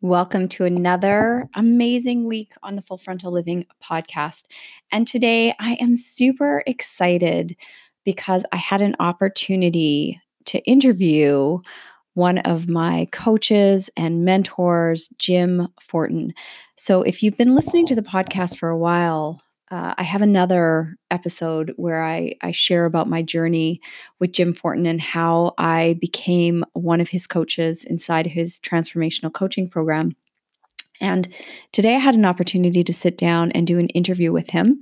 Welcome to another amazing week on the Full Frontal Living podcast. And today I am super excited because I had an opportunity to interview one of my coaches and mentors, Jim Fortin. So if you've been listening to the podcast for a while, I have another episode where I share about my journey with Jim Fortin and how I became one of his coaches inside his transformational coaching program. And today I had an opportunity to sit down and do an interview with him,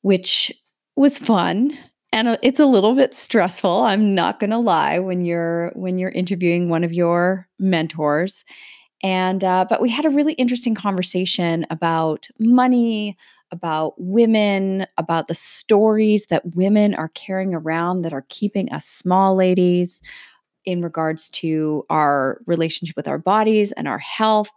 which was fun. And it's a little bit stressful, I'm not going to lie, when you're interviewing one of your mentors. And but we had a really interesting conversation about money, about women, about the stories that women are carrying around that are keeping us small ladies in regards to our relationship with our bodies and our health,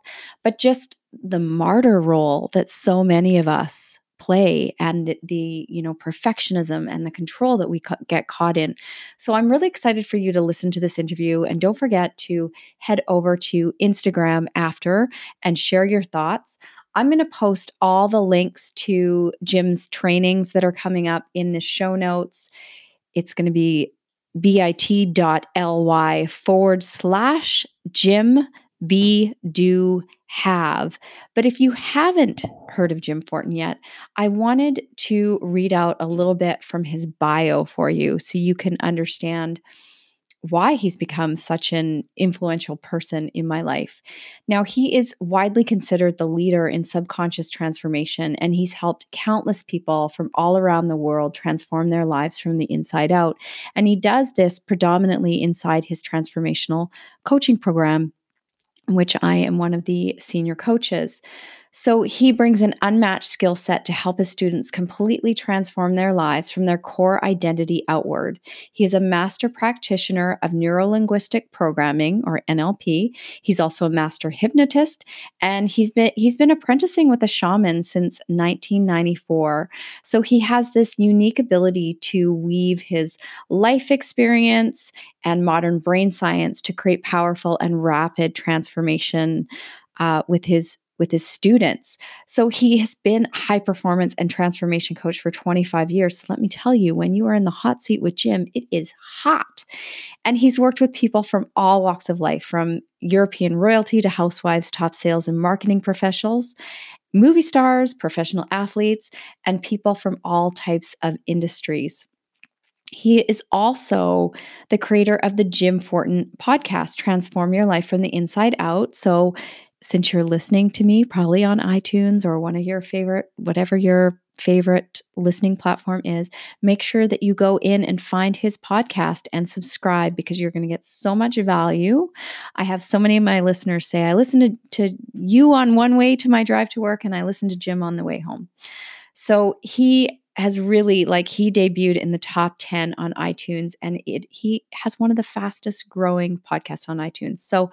but just the martyr role that so many of us play and the, perfectionism and the control that we get caught in. So I'm really excited for you to listen to this interview, and don't forget to head over to Instagram after and share your thoughts. I'm going to post all the links to Jim's trainings that are coming up in the show notes. It's going to be bit.ly/Jim Be Do Have. But if you haven't heard of Jim Fortin yet, I wanted to read out a little bit from his bio for you so you can understand why he's become such an influential person in my life. Now, he is widely considered the leader in subconscious transformation, and he's helped countless people from all around the world transform their lives from the inside out. And he does this predominantly inside his transformational coaching program, which I am one of the senior coaches. So he brings an unmatched skill set to help his students completely transform their lives from their core identity outward. He is a master practitioner of neuro-linguistic programming, or NLP. He's also a master hypnotist, and he's been apprenticing with a shaman since 1994. So he has this unique ability to weave his life experience and modern brain science to create powerful and rapid transformation with his students. So he has been high performance and transformation coach for 25 years. So let me tell you, when you are in the hot seat with Jim, it is hot. And he's worked with people from all walks of life, from European royalty to housewives, top sales and marketing professionals, movie stars, professional athletes, and people from all types of industries. He is also the creator of the Jim Fortin podcast, Transform Your Life from the Inside Out. So since you're listening to me, probably on iTunes or one of your favorite, whatever your favorite listening platform is, make sure that you go in and find his podcast and subscribe, because you're going to get so much value. I have so many of my listeners say, I listen to you on one way to my drive to work, and I listen to Jim on the way home. So he has really, he debuted in the top 10 on iTunes, and he has one of the fastest growing podcasts on iTunes. So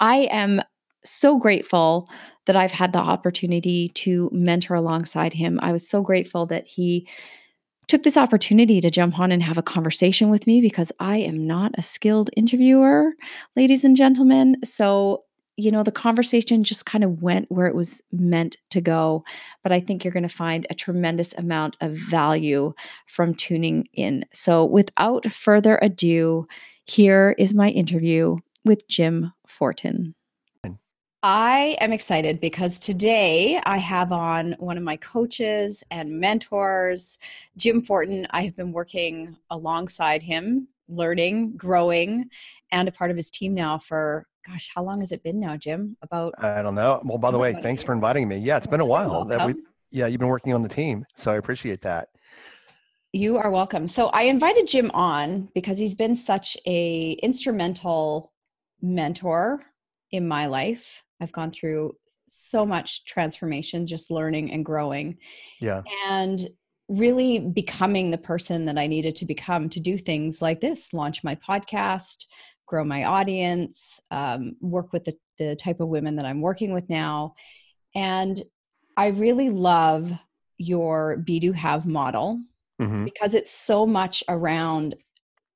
I am so grateful that I've had the opportunity to mentor alongside him. I was so grateful that he took this opportunity to jump on and have a conversation with me, because I am not a skilled interviewer, ladies and gentlemen. So, the conversation just kind of went where it was meant to go. But I think you're going to find a tremendous amount of value from tuning in. So without further ado, here is my interview with Jim Fortin. I am excited because today I have on one of my coaches and mentors, Jim Fortin. I have been working alongside him, learning, growing, and a part of his team now for, gosh, how long has it been now, Jim? About, I don't know. Well, by the way, thanks for inviting me. Yeah, it's been a while. You've been working on the team, so I appreciate that. You are welcome. So I invited Jim on because he's been such an instrumental mentor in my life. I've gone through so much transformation, just learning and growing, and really becoming the person that I needed to become to do things like this, launch my podcast, grow my audience, work with the type of women that I'm working with now. And I really love your Be Do Have model, because it's so much around,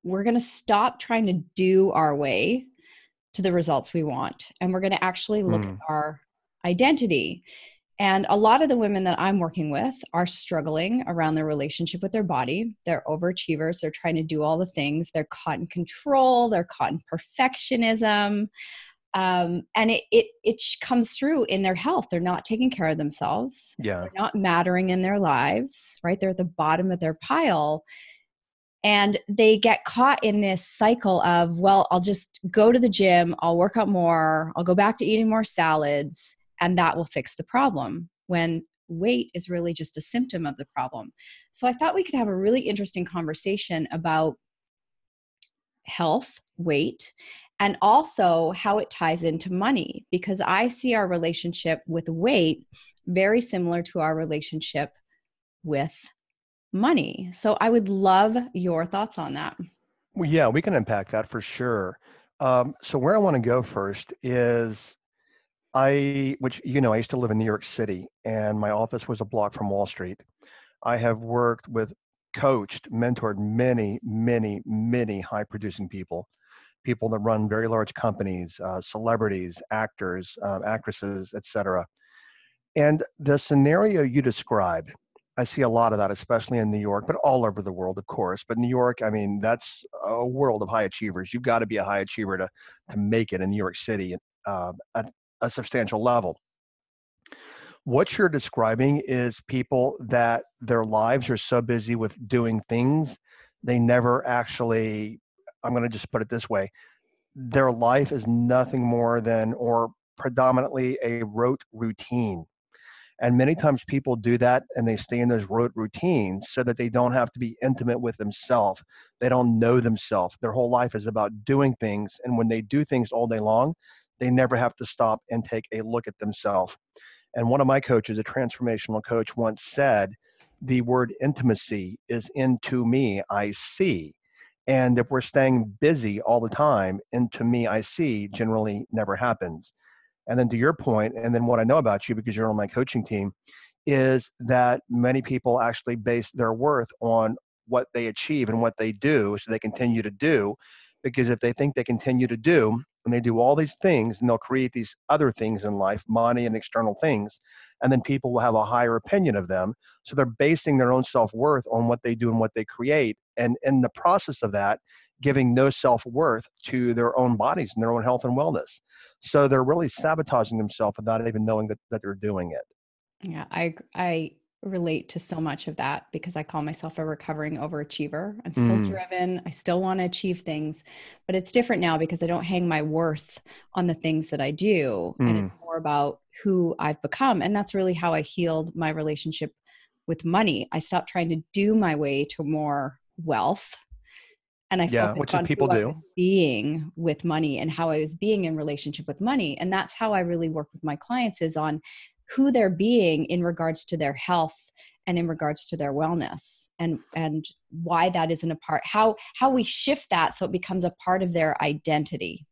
we're going to stop trying to do our way to the results we want. And we're going to actually look at our identity. And a lot of the women that I'm working with are struggling around their relationship with their body. They're overachievers. They're trying to do all the things. They're caught in control. They're caught in perfectionism. And it comes through in their health. They're not taking care of themselves. Yeah. They're not mattering in their lives, right? They're at the bottom of their pile. And they get caught in this cycle of, well, I'll just go to the gym. I'll work out more. I'll go back to eating more salads. And that will fix the problem, when weight is really just a symptom of the problem. So I thought we could have a really interesting conversation about health, weight, and also how it ties into money, because I see our relationship with weight very similar to our relationship with money. So I would love your thoughts on that. Well, yeah, we can unpack that for sure. So where I want to go first is, I used to live in New York City, and my office was a block from Wall Street. I have worked with, coached, mentored many, many, many high-producing people, people that run very large companies, celebrities, actors, actresses, etc. And the scenario you described, I see a lot of that, especially in New York, but all over the world, of course. But New York, I mean, that's a world of high achievers. You've got to be a high achiever to make it in New York City at a substantial level. What you're describing is people that their lives are so busy with doing things, they never actually, I'm going to just put it this way, their life is nothing more than, or predominantly, a rote routine. And many times people do that and they stay in those rote routines so that they don't have to be intimate with themselves. They don't know themselves. Their whole life is about doing things. And when they do things all day long, they never have to stop and take a look at themselves. And one of my coaches, a transformational coach, once said, the word intimacy is into me, I see. And if we're staying busy all the time, into me, I see generally never happens. And then to your point, and then what I know about you, because you're on my coaching team, is that many people actually base their worth on what they achieve and what they do, so they continue to do. Because if they think they continue to do, and they do all these things, and they'll create these other things in life, money and external things, and then people will have a higher opinion of them. So they're basing their own self-worth on what they do and what they create, and in the process of that, giving no self-worth to their own bodies and their own health and wellness. So they're really sabotaging themselves without even knowing that they're doing it. Yeah, I relate to so much of that, because I call myself a recovering overachiever. I'm still driven. I still want to achieve things, but it's different now because I don't hang my worth on the things that I do. And it's more about who I've become. And that's really how I healed my relationship with money. I stopped trying to do my way to more wealth. And I focused on people who I was being with money and how I was being in relationship with money. And that's how I really work with my clients, is on who they're being in regards to their health and in regards to their wellness, and why that isn't a part, how we shift that so it becomes a part of their identity.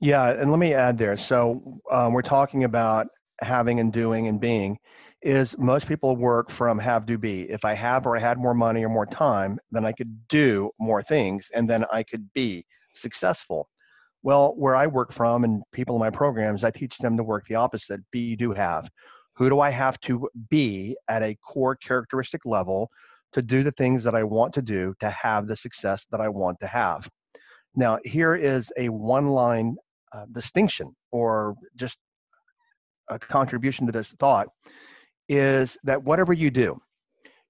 Yeah, and let me add there. So we're talking about having and doing and being. Is most people work from have, do, be. If I have or I had more money or more time, then I could do more things, and then I could be successful. Well, where I work from, and people in my programs, I teach them to work the opposite. Be, do, have. Who do I have to be at a core characteristic level to do the things that I want to do, to have the success that I want to have? Now, here is a one-line distinction, or just a contribution to this thought, is that whatever you do,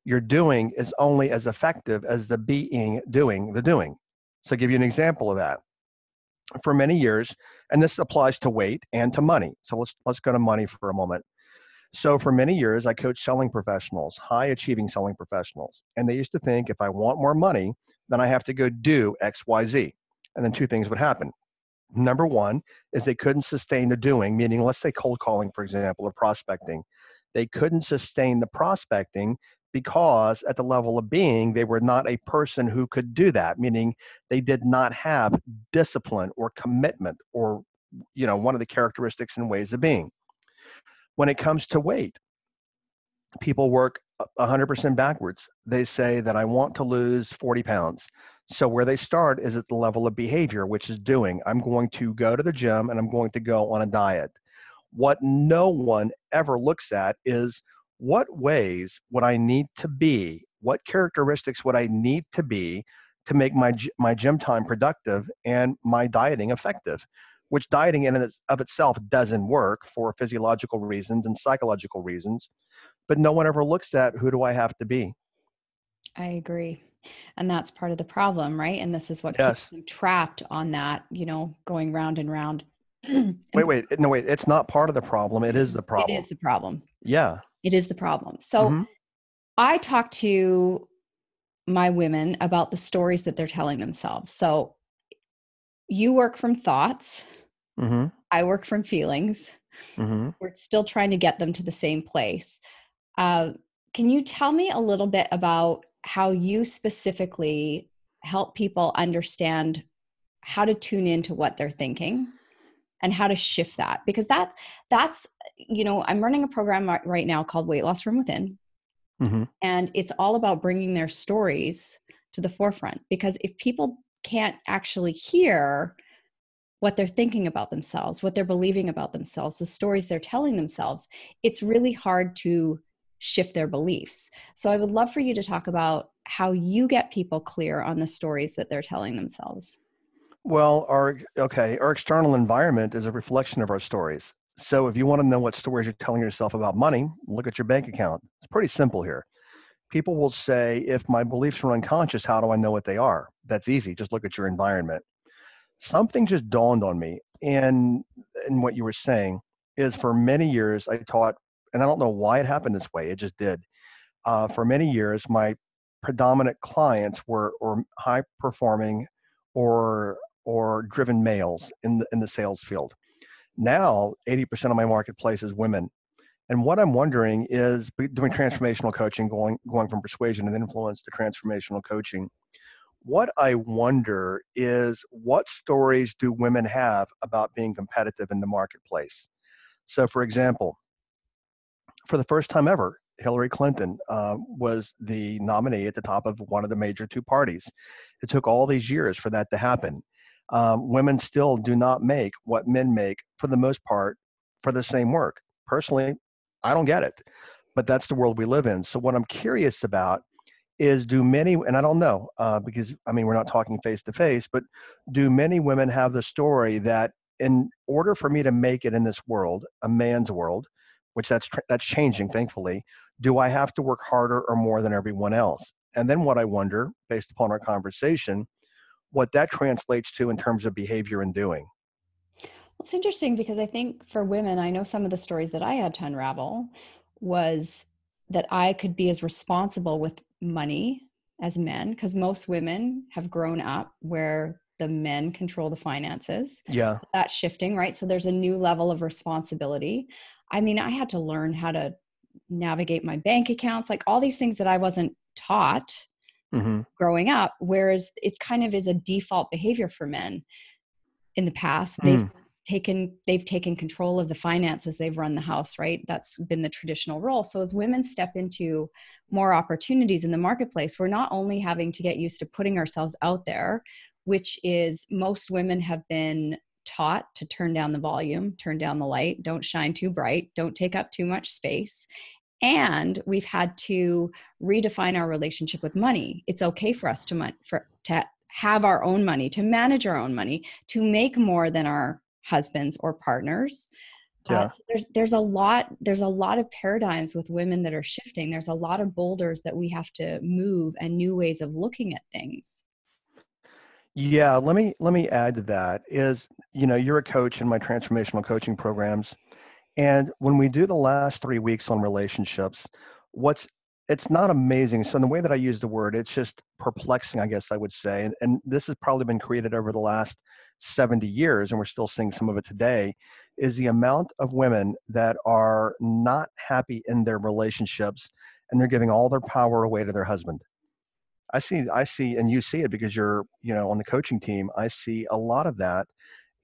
your doing is only as effective as the being doing the doing. So I'll give you an example of that. For many years, and this applies to weight and to money. So let's go to money for a moment. So for many years, I coached selling professionals, high achieving selling professionals. And they used to think, if I want more money, then I have to go do X, Y, Z. And then two things would happen. Number one is they couldn't sustain the doing, meaning let's say cold calling, for example, or prospecting. They couldn't sustain the prospecting because at the level of being, they were not a person who could do that, meaning they did not have discipline or commitment, or, you know, one of the characteristics and ways of being. When it comes to weight, people work 100% backwards. They say that I want to lose 40 pounds. So where they start is at the level of behavior, which is doing. I'm going to go to the gym and I'm going to go on a diet. What no one ever looks at is, what ways would I need to be? What characteristics would I need to be to make my gym time productive and my dieting effective? Which dieting in and of itself doesn't work for physiological reasons and psychological reasons, but no one ever looks at, who do I have to be? I agree. And that's part of the problem, right? And this is what keeps them trapped on that, you know, going round and round. Wait, it's not part of the problem. It is the problem. It is the problem. Yeah. It is the problem. So I talk to my women about the stories that they're telling themselves. So you work from thoughts. I work from feelings. We're still trying to get them to the same place. Can you tell me a little bit about how you specifically help people understand how to tune into what they're thinking and how to shift that? Because that's, you know, I'm running a program right now called Weight Loss from Within. And it's all about bringing their stories to the forefront, because if people can't actually hear what they're thinking about themselves, what they're believing about themselves, the stories they're telling themselves, it's really hard to shift their beliefs. So I would love for you to talk about how you get people clear on the stories that they're telling themselves. Well, our external environment is a reflection of our stories. So if you want to know what stories you're telling yourself about money, look at your bank account. It's pretty simple here. People will say, if my beliefs are unconscious, how do I know what they are? That's easy. Just look at your environment. Something just dawned on me. And what you were saying is, for many years I taught, and I don't know why it happened this way. It just did. For many years, my predominant clients were high performing or driven males in the sales field. Now, 80% of my marketplace is women. And what I'm wondering is, doing transformational coaching, going from persuasion and influence to transformational coaching, what I wonder is, what stories do women have about being competitive in the marketplace? So for example, for the first time ever, Hillary Clinton was the nominee at the top of one of the major two parties. It took all these years for that to happen. Women still do not make what men make, for the most part, for the same work. Personally, I don't get it, but that's the world we live in. So what I'm curious about is, do many, and I don't know, because I mean, we're not talking face to face, but do many women have the story that in order for me to make it in this world, a man's world, which that's changing, thankfully, do I have to work harder or more than everyone else? And then what I wonder, based upon our conversation, what that translates to in terms of behavior and doing. Well, it's interesting, because I think for women, I know some of the stories that I had to unravel was that I could be as responsible with money as men, because most women have grown up where the men control the finances. Yeah. That's shifting, right? So there's a new level of responsibility. I mean, I had to learn how to navigate my bank accounts, like all these things that I wasn't taught growing up, whereas it kind of is a default behavior for men in the past. They've taken control of the finances, they've run the house, right? That's been the traditional role. So as women step into more opportunities in the marketplace, we're not only having to get used to putting ourselves out there, which is, most women have been taught to turn down the volume, turn down the light, don't shine too bright, don't take up too much space. And we've had to redefine our relationship with money. It's okay for us to have our own money, to manage our own money, to make more than our husbands or partners. Yeah. So there's a lot of paradigms with women that are shifting. There's a lot of boulders that we have to move and new ways of looking at things. Yeah, let me add to that is, you know, you're a coach in my transformational coaching programs. And when we do the last 3 weeks on relationships, it's not amazing. So in the way that I use the word, it's just perplexing, I guess I would say. And this has probably been created over the last 70 years, and we're still seeing some of it today, is the amount of women that are not happy in their relationships, and they're giving all their power away to their husband. I see, and you see it because you're, you know, on the coaching team. I see a lot of that.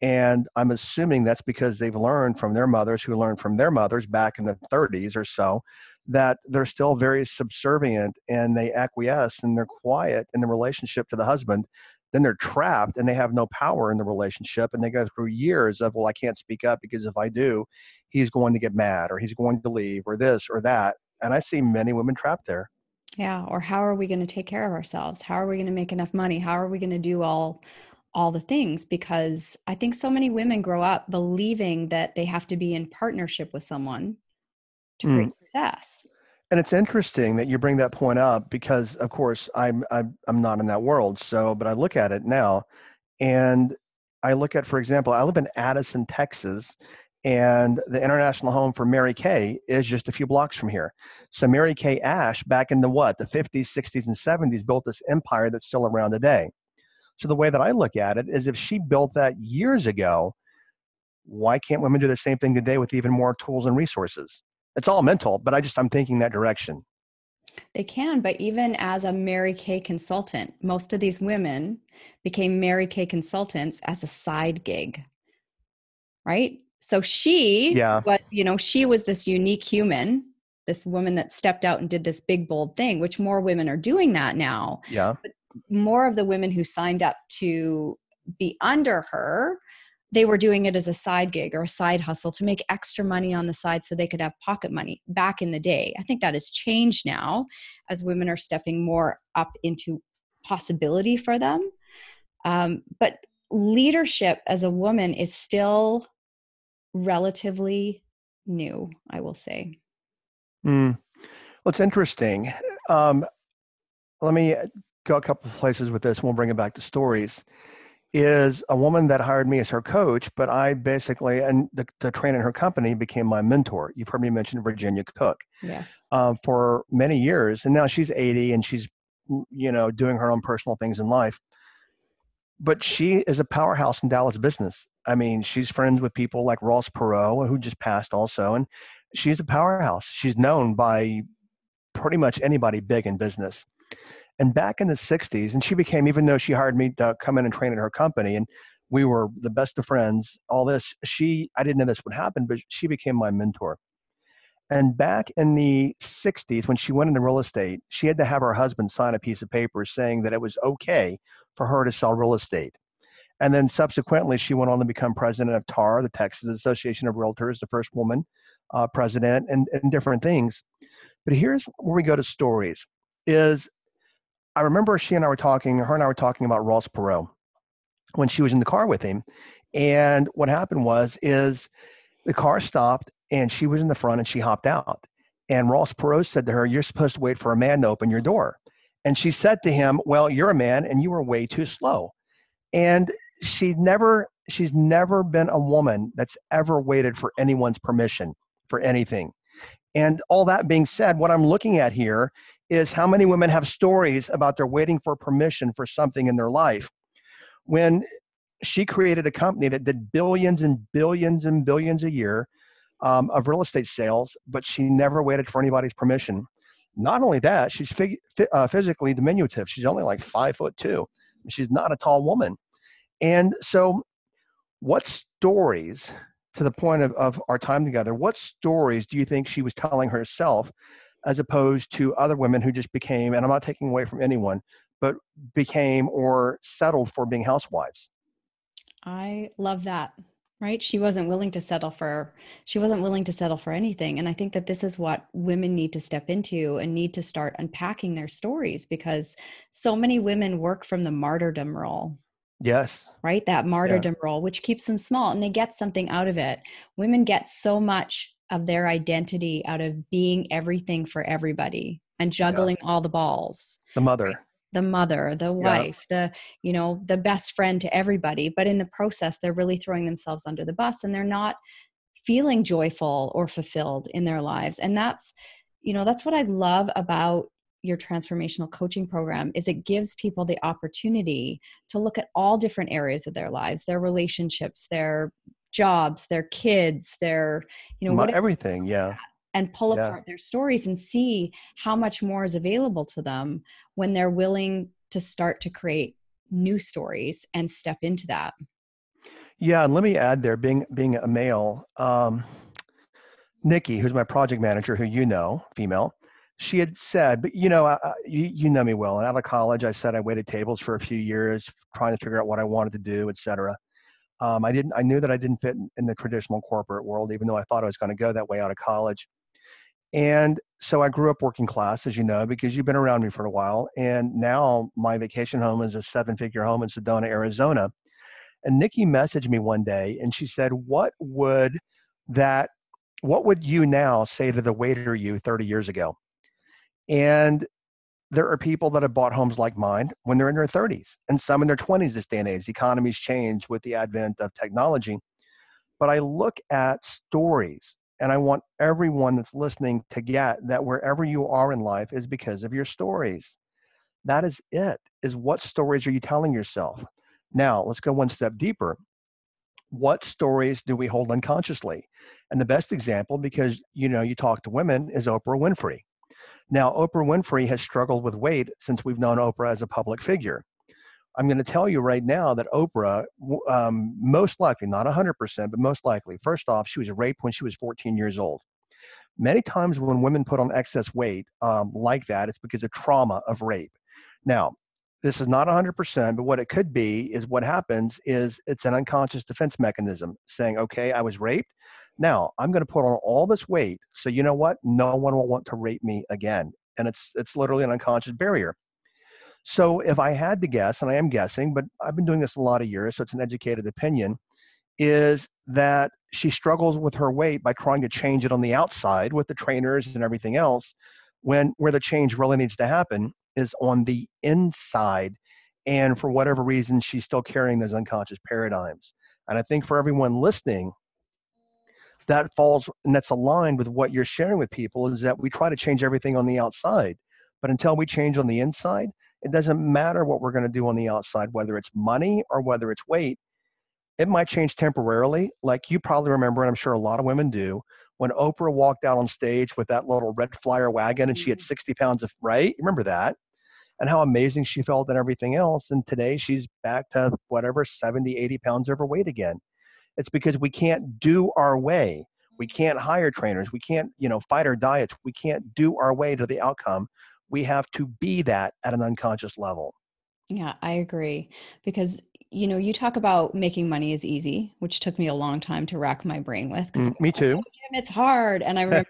And I'm assuming that's because they've learned from their mothers, who learned from their mothers back in the 30s or so, that they're still very subservient and they acquiesce and they're quiet in the relationship to the husband, then they're trapped and they have no power in the relationship. And they go through years of, well, I can't speak up because if I do, he's going to get mad or he's going to leave or this or that. And I see many women trapped there. Yeah. Or how are we going to take care of ourselves? How are we going to make enough money? How are we going to do all the things? Because I think so many women grow up believing that they have to be in partnership with someone to create success. And it's interesting that you bring that point up because, of course, I'm not in that world. So, but I look at it now, and I look at, for example, I live in Addison, Texas, and the international home for Mary Kay is just a few blocks from here. So Mary Kay Ash, back in the what, the 50s, 60s, and 70s, built this empire that's still around today. So the way that I look at it is if she built that years ago, why can't women do the same thing today with even more tools and resources? It's all mental, but I'm thinking that direction. They can, but even as a Mary Kay consultant, most of these women became Mary Kay consultants as a side gig, right? So she, she was this unique human, this woman that stepped out and did this big, bold thing, which more women are doing that now. Yeah. But more of the women who signed up to be under her, they were doing it as a side gig or a side hustle to make extra money on the side so they could have pocket money back in the day. I think that has changed now as women are stepping more up into possibility for them. But leadership as a woman is still relatively new, I will say. Well, it's interesting. Let me go a couple of places with this and we'll bring it back to stories. Is a woman that hired me as her coach, but I basically, and the trainer in her company became my mentor. You've heard me mention Virginia Cook. Yes. For many years. And now she's 80 and she's, doing her own personal things in life. But she is a powerhouse in Dallas business. I mean, she's friends with people like Ross Perot, who just passed also. And she's a powerhouse. She's known by pretty much anybody big in business. And back in the 60s, and she became, even though she hired me to come in and train at her company, and we were the best of friends, all this, I didn't know this would happen, but she became my mentor. And back in the 60s, when she went into real estate, she had to have her husband sign a piece of paper saying that it was okay for her to sell real estate. And then subsequently, she went on to become president of TAR, the Texas Association of Realtors, the first woman president, and different things. But here's where we go to stories, is I remember her and I were talking about Ross Perot when she was in the car with him. And what happened is the car stopped and she was in the front and she hopped out. And Ross Perot said to her, "You're supposed to wait for a man to open your door." And she said to him, "Well, you're a man and you were way too slow." And she's never been a woman that's ever waited for anyone's permission for anything. And all that being said, what I'm looking at here is how many women have stories about they're waiting for permission for something in their life. When she created a company that did billions and billions and billions a year of real estate sales, but she never waited for anybody's permission. Not only that, she's physically diminutive. She's only like 5'2". She's not a tall woman. And so what stories, to the point of our time together, what stories do you think she was telling herself as opposed to other women who just became, and I'm not taking away from anyone, but became or settled for being housewives? I love that, right? She wasn't willing to settle for anything. And I think that this is what women need to step into and need to start unpacking their stories, because so many women work from the martyrdom role. Yes. Right? That martyrdom role, which keeps them small and they get something out of it. Women get so much of their identity out of being everything for everybody and juggling all the balls. The mother. Right? The mother, the wife, the best friend to everybody. But in the process, they're really throwing themselves under the bus and they're not feeling joyful or fulfilled in their lives. And that's what I love about your transformational coaching program, is it gives people the opportunity to look at all different areas of their lives, their relationships, their jobs, their kids, their, whatever, everything. Yeah. And pull apart their stories and see how much more is available to them when they're willing to start to create new stories and step into that. Yeah. And let me add there, being a male, Nikki, who's my project manager, who you know, female, she had said, but you know, you know me well. And out of college, I said I waited tables for a few years, trying to figure out what I wanted to do, etc. I knew that I didn't fit in the traditional corporate world, even though I thought I was going to go that way out of college. And so I grew up working class, as you know, because you've been around me for a while. And now my vacation home is a 7-figure home in Sedona, Arizona. And Nikki messaged me one day and she said, what would you now say to the waiter you 30 years ago? And there are people that have bought homes like mine when they're in their 30s and some in their 20s this day and age. The economy's changed with the advent of technology. But I look at stories, and I want everyone that's listening to get that wherever you are in life is because of your stories. That is it, is what stories are you telling yourself? Now, let's go one step deeper. What stories do we hold unconsciously? And the best example, because you know you talk to women, is Oprah Winfrey. Now, Oprah Winfrey has struggled with weight since we've known Oprah as a public figure. I'm going to tell you right now that Oprah, most likely, not 100%, but most likely, first off, she was raped when she was 14 years old. Many times when women put on excess weight like that, it's because of trauma of rape. Now, this is not 100%, but what it could be is what happens is it's an unconscious defense mechanism saying, okay, I was raped. Now, I'm going to put on all this weight, so you know what? No one will want to rape me again. And it's literally an unconscious barrier. So if I had to guess, and I am guessing, but I've been doing this a lot of years, so it's an educated opinion, is that she struggles with her weight by trying to change it on the outside with the trainers and everything else, where the change really needs to happen is on the inside. And for whatever reason, she's still carrying those unconscious paradigms. And I think for everyone listening, that falls and that's aligned with what you're sharing with people is that we try to change everything on the outside, but until we change on the inside, it doesn't matter what we're going to do on the outside, whether it's money or whether it's weight. It might change temporarily. Like you probably remember, and I'm sure a lot of women do, when Oprah walked out on stage with that little red flyer wagon and she had 60 pounds of, right? You remember that? And how amazing she felt and everything else. And today she's back to whatever, 70, 80 pounds overweight again. It's because we can't do our way. We can't hire trainers. We can't, fight our diets. We can't do our way to the outcome. We have to be that at an unconscious level. Yeah, I agree. Because, you talk about making money is easy, which took me a long time to rack my brain with. Me too. It's hard. And I remember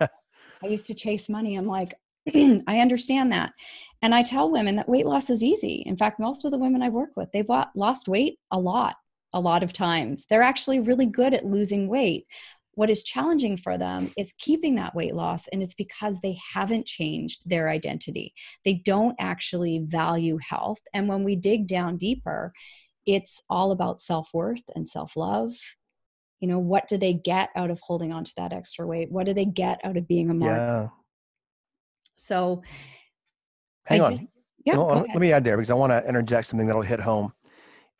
I used to chase money. I'm like, I understand that. And I tell women that weight loss is easy. In fact, most of the women I work with, they've lost weight a lot of times. They're actually really good at losing weight. What is challenging for them is keeping that weight loss, and it's because they haven't changed their identity. They don't actually value health. And when we dig down deeper, it's all about self-worth and self-love. What do they get out of holding on to that extra weight? What do they get out of being a mom? Yeah. So hang on. Let me add there because I want to interject something that'll hit home.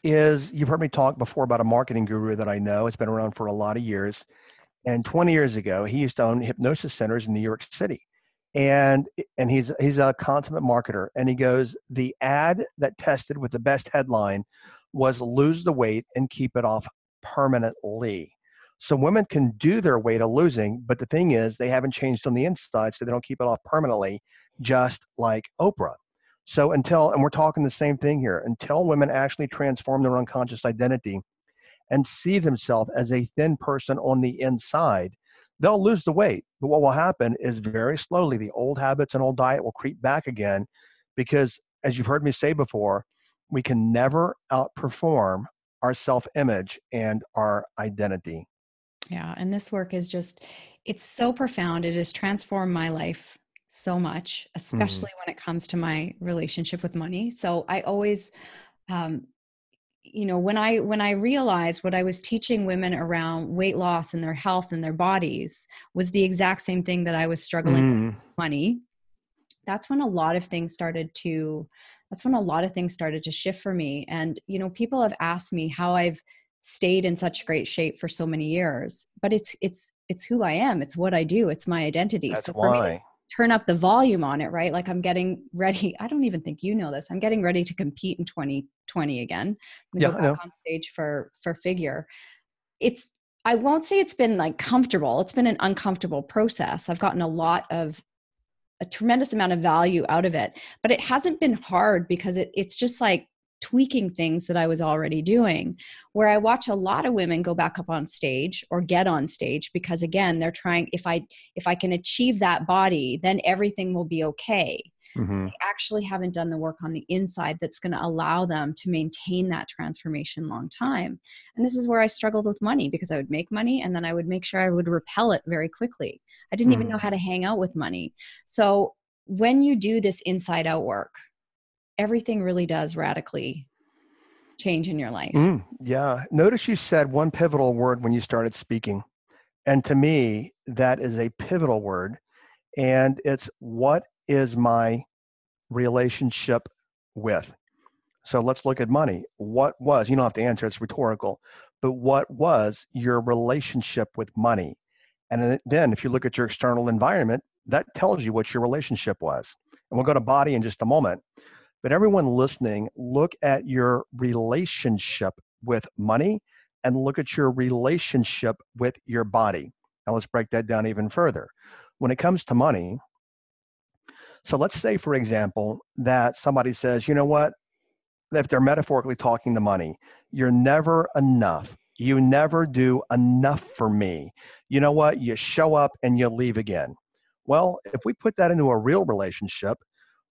Is you've heard me talk before about a marketing guru that I know. It's been around for a lot of years. And 20 years ago, he used to own hypnosis centers in New York City. And he's a consummate marketer. And he goes, the ad that tested with the best headline was lose the weight and keep it off permanently. So women can do their way to losing, but the thing is they haven't changed on the inside, so they don't keep it off permanently, just like Oprah. So and we're talking the same thing here, until women actually transform their unconscious identity and see themselves as a thin person on the inside, they'll lose the weight. But what will happen is very slowly, the old habits and old diet will creep back again, because as you've heard me say before, we can never outperform our self-image and our identity. Yeah. And this work is just, it's so profound. It has transformed my life so much, especially when it comes to my relationship with money. So I always, when I realized what I was teaching women around weight loss and their health and their bodies was the exact same thing that I was struggling with money. That's when a lot of things started to shift for me. And, people have asked me how I've stayed in such great shape for so many years, but it's who I am. It's what I do. It's my identity. That's so for me to turn up the volume on it, right? Like I'm getting ready. I don't even think you know this. I'm getting ready to compete in 2020 again. I'm going to go back on stage for figure. It's, I won't say it's been like comfortable. It's been an uncomfortable process. I've gotten a tremendous amount of value out of it, but it hasn't been hard because it's just like tweaking things that I was already doing, where I watch a lot of women go back up on stage or get on stage because, again, they're trying, if I can achieve that body, then everything will be okay. Mm-hmm. They actually haven't done the work on the inside that's going to allow them to maintain that transformation long time. And this is where I struggled with money, because I would make money and then I would make sure I would repel it very quickly. I didn't even know how to hang out with money. So when you do this inside out work, everything really does radically change in your life. Yeah. Notice you said one pivotal word when you started speaking. And to me, that is a pivotal word. And it's, what is my relationship with? So let's look at money. What was, you don't have to answer, it's rhetorical, but what was your relationship with money? And then if you look at your external environment, that tells you what your relationship was. And we'll go to body in just a moment. But everyone listening, look at your relationship with money and look at your relationship with your body. Now let's break that down even further. When it comes to money, so let's say, for example, that somebody says, you know what, if they're metaphorically talking to money, you're never enough. You never do enough for me. You know what, you show up and you leave again. Well, if we put that into a real relationship,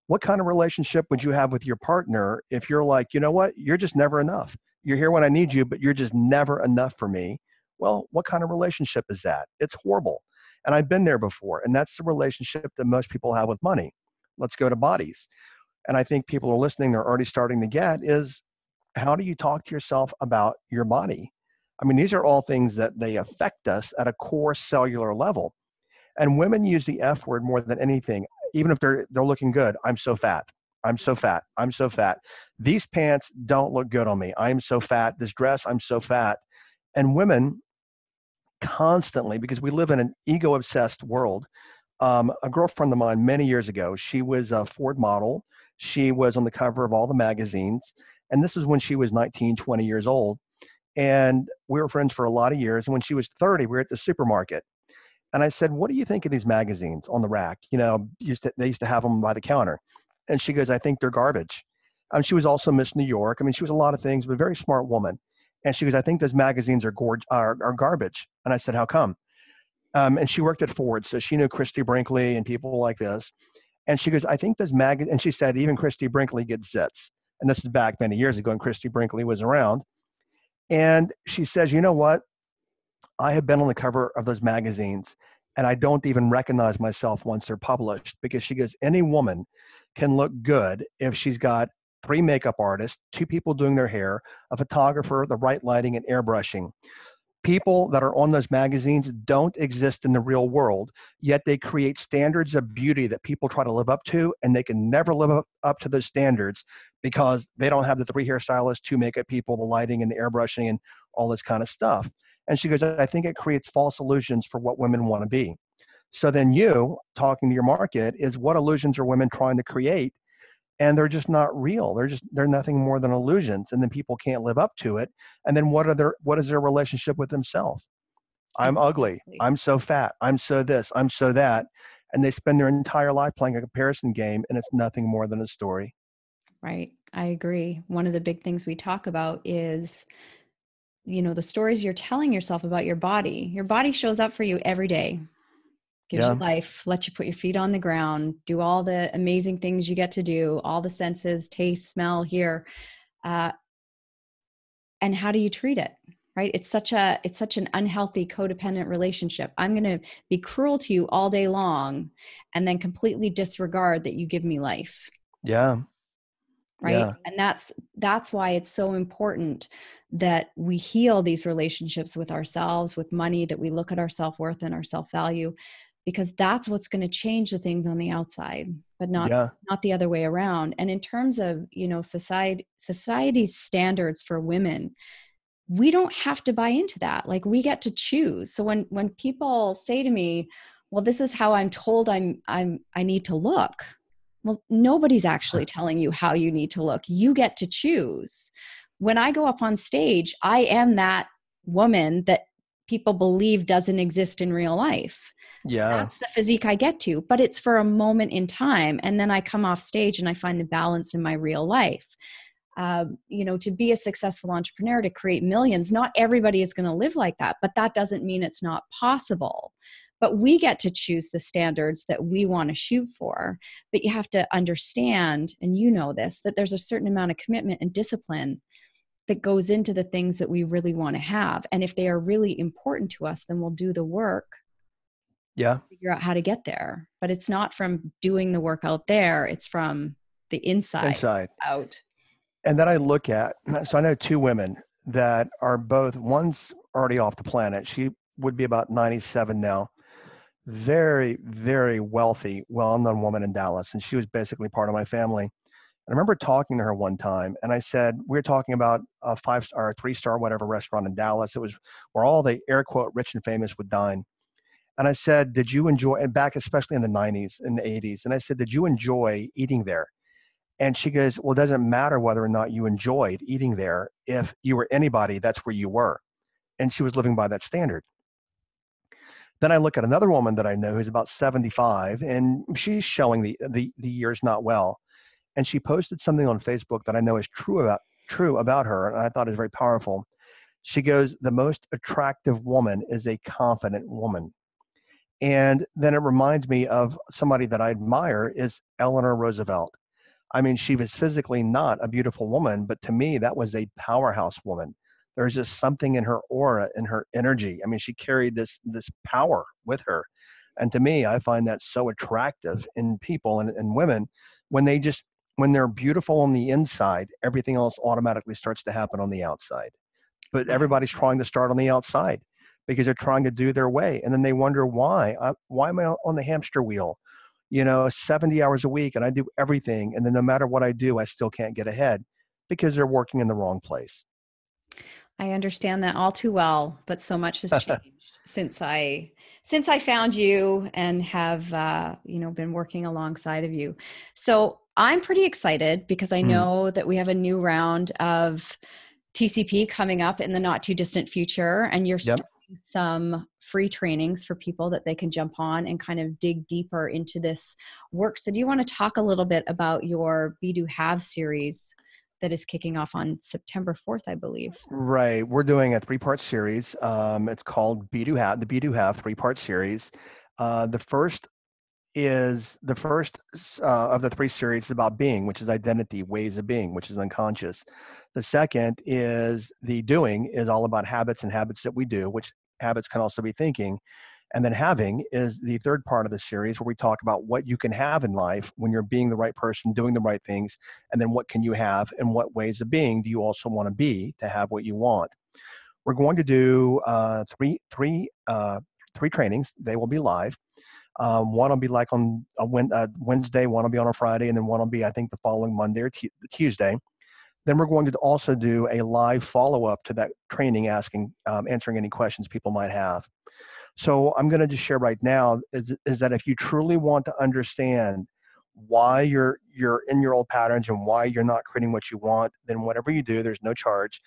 what kind of relationship would you have with your partner if you're like, you know what, you're just never enough. You're here when I need you, but you're just never enough for me. Well, what kind of relationship is that? It's horrible. And I've been there before. And that's the relationship that most people have with money. Let's go to bodies. And I think people are listening, they're already starting to get is, how do you talk to yourself about your body? I mean, these are all things that they affect us at a core cellular level. And women use the F word more than anything. Even if they're looking good, I'm so fat, I'm so fat, I'm so fat. These pants don't look good on me. I'm so fat. This dress, I'm so fat. And women constantly, because we live in an ego-obsessed world. A girlfriend of mine many years ago, she was a Ford model. She was on the cover of all the magazines. And this is when she was 19, 20 years old. And we were friends for a lot of years. And when she was 30, we were at the supermarket. And I said, what do you think of these magazines on the rack? You know, they used to have them by the counter. And she goes, I think they're garbage. She was also Miss New York. I mean, she was a lot of things, but a very smart woman. And she goes, I think those magazines are garbage. And I said, how come? And she worked at Ford, so she knew Christy Brinkley and people like this. And she goes, I think those magazines, and she said, even Christy Brinkley gets zits. And this is back many years ago, and Christy Brinkley was around. And she says, you know what? I have been on the cover of those magazines and I don't even recognize myself once they're published, because she goes, any woman can look good if she's got 3 makeup artists, 2 people doing their hair, a photographer, the right lighting, and airbrushing. People that are on those magazines don't exist in the real world, yet they create standards of beauty that people try to live up to, and they can never live up to those standards because they don't have the 3 hairstylists, 2 makeup people, the lighting and the airbrushing and all this kind of stuff. And she goes, I think it creates false illusions for what women want to be. So then you, talking to your market, is what illusions are women trying to create? And they're just not real. They're nothing more than illusions. And then people can't live up to it. And then what is their relationship with themselves? I'm ugly. I'm so fat. I'm so this. I'm so that. And they spend their entire life playing a comparison game, and it's nothing more than a story. Right. I agree. One of the big things we talk about is, you know, the stories you're telling yourself about your body. Your body shows up for you every day, gives you life, lets you put your feet on the ground, do all the amazing things you get to do, all the senses, taste, smell, hear. And how do you treat it, right? It's such an unhealthy codependent relationship. I'm going to be cruel to you all day long and then completely disregard that you give me life. Yeah. Right. Yeah. And that's why it's so important that we heal these relationships with ourselves, with money, that we look at our self-worth and our self-value, because that's what's going to change the things on the outside, but not the other way around. And in terms of, you know, society's standards for women, we don't have to buy into that. Like, we get to choose. So when people say to me, well, this is how I'm told I need to look. Well, nobody's actually telling you how you need to look. You get to choose. When I go up on stage, I am that woman that people believe doesn't exist in real life. Yeah. That's the physique I get to, but it's for a moment in time. And then I come off stage and I find the balance in my real life. You know, to be a successful entrepreneur, to create millions, not everybody is going to live like that, but that doesn't mean it's not possible. But we get to choose the standards that we want to shoot for. But you have to understand, and you know this, that there's a certain amount of commitment and discipline that goes into the things that we really want to have. And if they are really important to us, then we'll do the work. Yeah. Figure out how to get there. But it's not from doing the work out there. It's from the inside out. And then I look at, so I know two women that are both, one's already off the planet. She would be about 97 now. Very, very wealthy, well-known woman in Dallas. And she was basically part of my family. And I remember talking to her one time and I said, we were talking about a 5-star or 3-star, whatever restaurant in Dallas. It was where all the air quote rich and famous would dine. And I said, did you enjoy, and back especially in the 90s and the 80s, and I said, did you enjoy eating there? And she goes, well, it doesn't matter whether or not you enjoyed eating there. If you were anybody, that's where you were. And she was living by that standard. Then I look at another woman that I know who's about 75, and she's showing the years not well. And she posted something on Facebook that I know is true about her, and I thought is very powerful. She goes, the most attractive woman is a confident woman. And then it reminds me of somebody that I admire is Eleanor Roosevelt. I mean, she was physically not a beautiful woman, but to me, that was a powerhouse woman. There's just something in her aura, in her energy. I mean, she carried this power with her. And to me, I find that so attractive in people and women. When they're beautiful on the inside, everything else automatically starts to happen on the outside. But everybody's trying to start on the outside because they're trying to do their way. And then they wonder why am I on the hamster wheel? You know, 70 hours a week and I do everything. And then no matter what I do, I still can't get ahead because they're working in the wrong place. I understand that all too well, but so much has changed since I found you and have, been working alongside of you. So I'm pretty excited because I know that we have a new round of TCP coming up in the not too distant future. And you're starting some free trainings for people that they can jump on and kind of dig deeper into this work. So do you want to talk a little bit about your Be Do Have series that is kicking off on September 4th, I believe? Right. We're doing a 3-part series. It's called Be Do Have, the Be Do Have 3-part series. The first of the 3 series is about being, which is identity, ways of being, which is unconscious. The second is the doing is all about habits and habits that we do, which habits can also be thinking. And then having is the third part of the series where we talk about what you can have in life when you're being the right person, doing the right things, and then what can you have and what ways of being do you also want to be to have what you want. We're going to do three trainings. They will be live. One will be like on a Wednesday, one will be on a Friday, and then one will be, I think, the following Monday or Tuesday. Then we're going to also do a live follow-up to that training, answering any questions people might have. So I'm going to just share right now is that if you truly want to understand why you're in your old patterns and why you're not creating what you want, then whatever you do, there's no charge.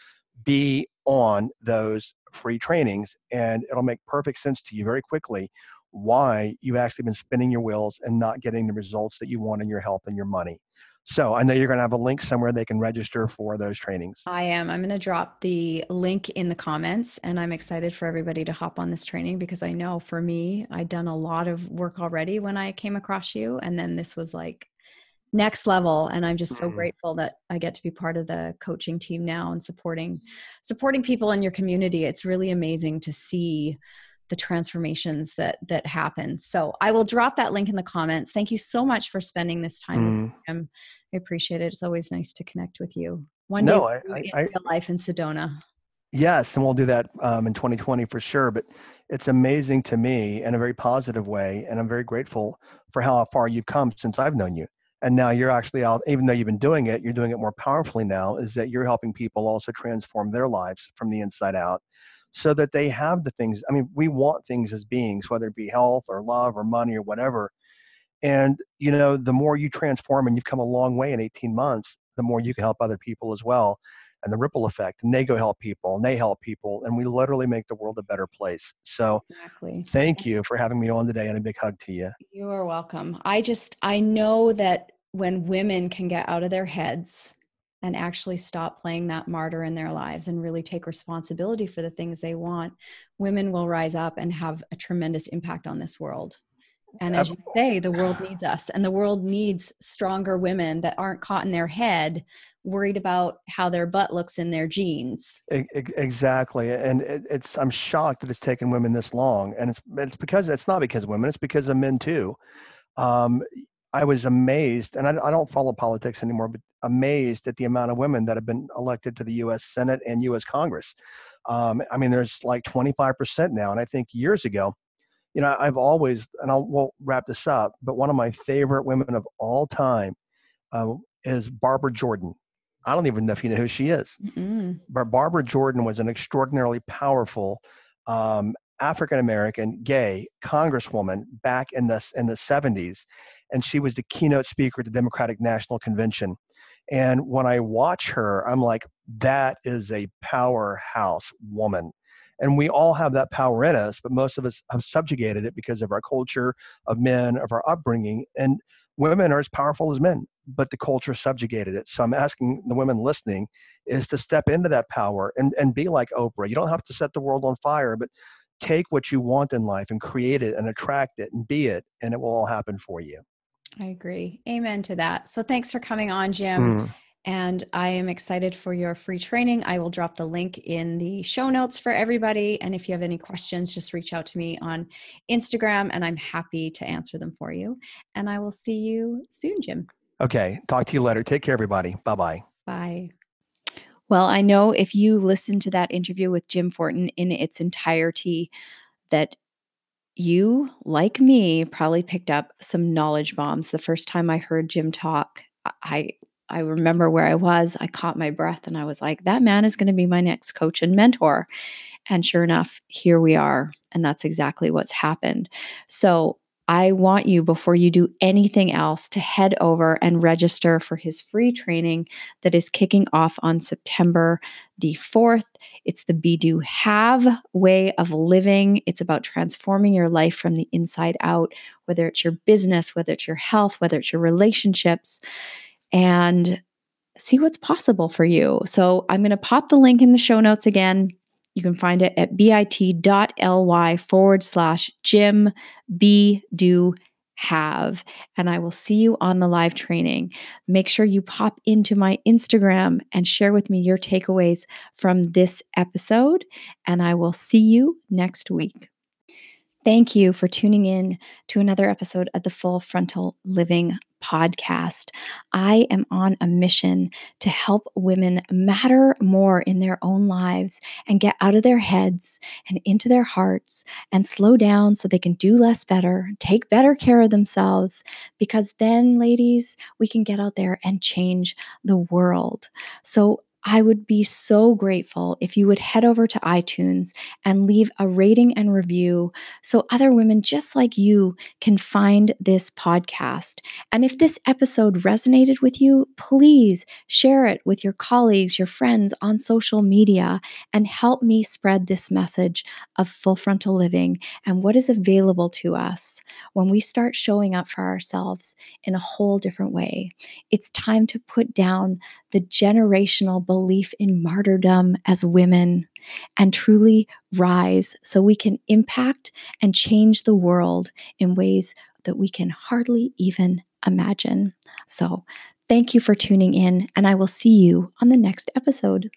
Be on those free trainings, and it'll make perfect sense to you very quickly why you've actually been spinning your wheels and not getting the results that you want in your health and your money. So I know you're going to have a link somewhere they can register for those trainings. I am. I'm going to drop the link in the comments, and I'm excited for everybody to hop on this training because I know for me, I'd done a lot of work already when I came across you. And then this was like next level. And I'm just so grateful that I get to be part of the coaching team now and supporting people in your community. It's really amazing to see the transformations that happen. So I will drop that link in the comments. Thank you so much for spending this time with me. I appreciate it. It's always nice to connect with you. One day, real life in Sedona. Yes, and we'll do that in 2020 for sure. But it's amazing to me in a very positive way, and I'm very grateful for how far you've come since I've known you. And now you're actually out, even though you've been doing it, you're doing it more powerfully now, is that you're helping people also transform their lives from the inside out, so that they have the things. I mean, we want things as beings, whether it be health or love or money or whatever. And, you know, the more you transform, and you've come a long way in 18 months, the more you can help other people as well. and the ripple effect, and they go help people, and they help people, and we literally make the world a better place. So exactly. Thank you for having me on today, and a big hug to you. You are welcome. I know that when women can get out of their heads and actually stop playing that martyr in their lives and really take responsibility for the things they want, women will rise up and have a tremendous impact on this world. And as you say, the world needs us, and the world needs stronger women that aren't caught in their head, worried about how their butt looks in their jeans. Exactly. And I'm shocked that it's taken women this long. And it's not because of women, it's because of men too. I was amazed, and I don't follow politics anymore, but amazed at the amount of women that have been elected to the U.S. Senate and U.S. Congress. I mean, there's like 25% now. And I think years ago, you know, I've always, and we'll wrap this up, but one of my favorite women of all time is Barbara Jordan. I don't even know if you know who she is. Mm-mm. But Barbara Jordan was an extraordinarily powerful African-American gay congresswoman back in the 70s. And she was the keynote speaker at the Democratic National Convention. And when I watch her, I'm like, that is a powerhouse woman. And we all have that power in us, but most of us have subjugated it because of our culture, of men, of our upbringing. And women are as powerful as men, but the culture subjugated it. So I'm asking the women listening is to step into that power and be like Oprah. You don't have to set the world on fire, but take what you want in life and create it and attract it and be it, and it will all happen for you. I agree. Amen to that. So thanks for coming on, Jim. Mm. And I am excited for your free training. I will drop the link in the show notes for everybody. And if you have any questions, just reach out to me on Instagram, and I'm happy to answer them for you. And I will see you soon, Jim. Okay. Talk to you later. Take care, everybody. Bye-bye. Bye. Well, I know if you listen to that interview with Jim Fortin in its entirety, that you, like me, probably picked up some knowledge bombs. The first time I heard Jim talk, I remember where I was. I caught my breath and I was like, that man is going to be my next coach and mentor. And sure enough, here we are. And that's exactly what's happened. So I want you, before you do anything else, to head over and register for his free training that is kicking off on September the 4th. It's the Be Do Have way of living. It's about transforming your life from the inside out, whether it's your business, whether it's your health, whether it's your relationships, and see what's possible for you. So I'm going to pop the link in the show notes again. You can find it at bit.ly/JimBeDoHave. And I will see you on the live training. Make sure you pop into my Instagram and share with me your takeaways from this episode. And I will see you next week. Thank you for tuning in to another episode of the Full Frontal Living Podcast. I am on a mission to help women matter more in their own lives and get out of their heads and into their hearts and slow down so they can do less better, take better care of themselves, because then, ladies, we can get out there and change the world. So I would be so grateful if you would head over to iTunes and leave a rating and review so other women just like you can find this podcast. And if this episode resonated with you, please share it with your colleagues, your friends on social media, and help me spread this message of full frontal living and what is available to us when we start showing up for ourselves in a whole different way. It's time to put down the generational belief in martyrdom as women and truly rise so we can impact and change the world in ways that we can hardly even imagine. So thank you for tuning in, and I will see you on the next episode.